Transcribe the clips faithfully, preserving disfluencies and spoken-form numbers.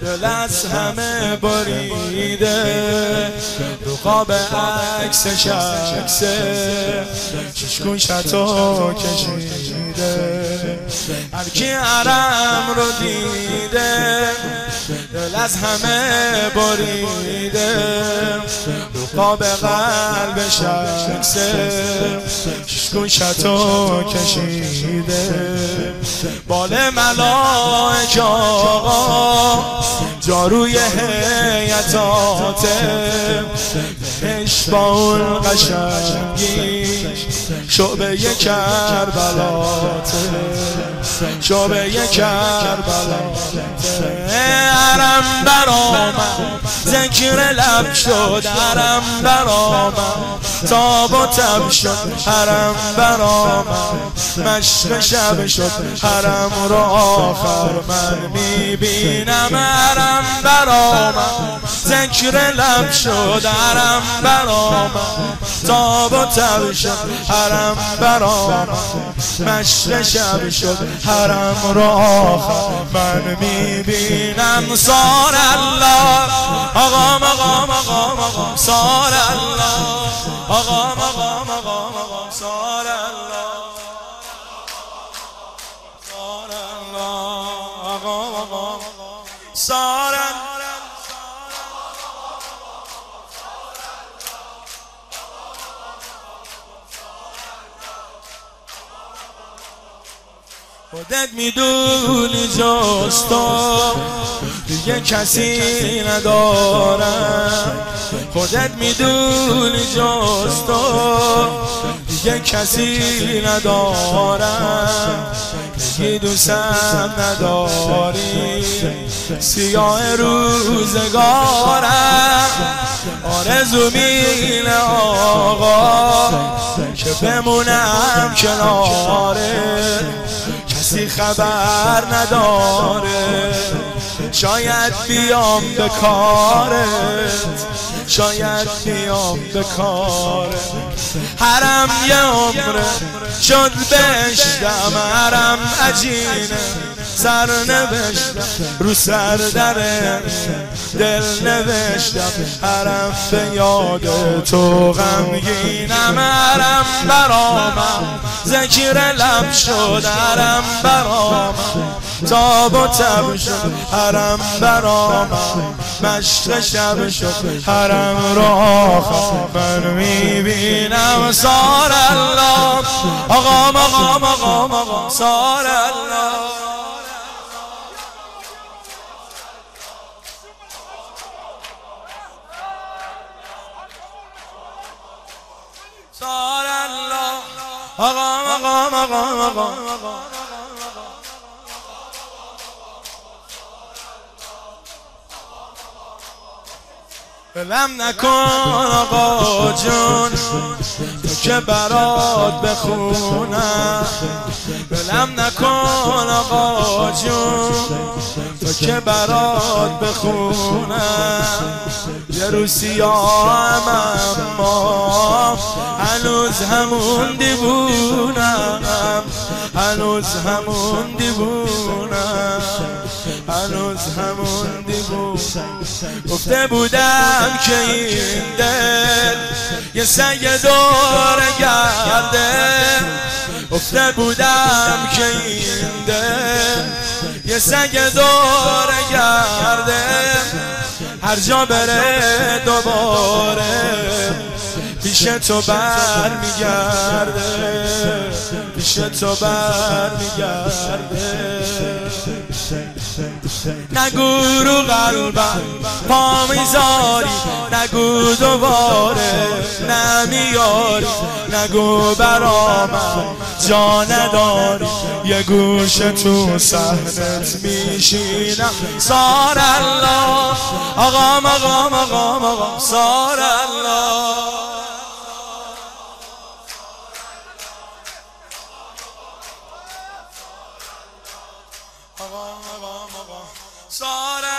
دل از همه بریده رقاب عکسش عکسه چشکون شتا کشیده هرکی حرم رو دیده دل از همه بریده رقاب قلبش عکسه چشکون شتا کشیده بال ملائک آقا جاروی حیطاته بهش با اون قشنگی شعبه کربلاته شعبه کربلاته حرم برآمد ذکر لب شد حرم برآمد تاب و تب شد حرم برآمد مشق شب شد حرم رو آخر من میبینم حرم برآمد ذکر لب شد حرم برآمد تاب و تب شد حرم برآمد مشق شب شد حرم رو آخر من میبینم سار الله آقا مقام آقا مقام سار الله آقا مقام آقا مقام سار الله سارا خودت میدونی جز تو دیگه کسی ندارم خودت میدونی جز تو دیگه کسی ندارم دیگه دوستم نداری سیاه روزگارم آرزومین آقا که بمونم کناره کسی خبر نداره شاید بیام به کارت شاید بیام به کارت حرم یه عمره شد بشتم حرم عجینه سر نوشتم رو سر دره دل نوشتم حرم به یاد تو غمگینم حرم برآمد ذکر لب شد حرم برآمد تاب و تب شد حرم برآمد مشق شب شد حرم رو آخر من میبینم سار الله آقا مقام آقا مقام سار الله سار الله آقا مقام آقا مقام بلم نکن آقا جون تو که برات بخونم بلم نکن آقا جون تو که برات بخونم یه روسیام اما هنوز همون دیوونم هنوز همون دیوونم هنوز همون دیوونم گفته بودم که این دل یه سنگ دور گرده گفته بودم که این دل یه سنگ دور گرده هر جا بره دوباره پیش تو بر میگرده پیش تو بر میگرده نگو رو قلبم پا میذاری نگو دوباره نمیاری نگو برامم جا نداری یه گوشه تو صحنت میشینم سار الله آقا مقام آقا آقا سار الله سار الله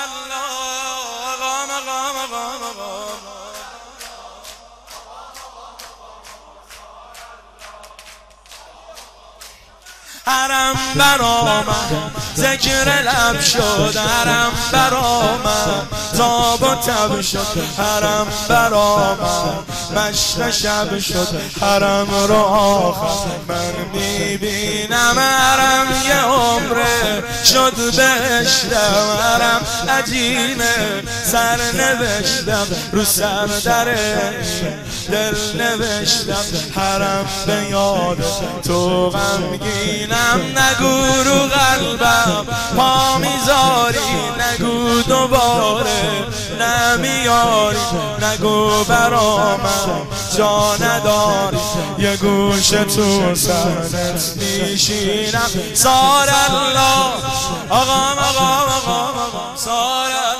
آقا مقام آقا مقام حرم برآمد ذکر لب شد، حرم برآمد تاب و تب شد، حرم برآمد مشت شب شد. حرم رو آخر من میبینم، حرم یه عمره شد بهشتم، حرم عجینه سر نوشتم رو سر دره دل نوشتم. حرم به یاد تو غمگینم، نگو رو قلبم پا میذاری، نگو دوباره نمیاری، نگو برامم جا نداری. یه گوشه تو سرنت میشینم، سار الله آقام آقام آقام آقام سار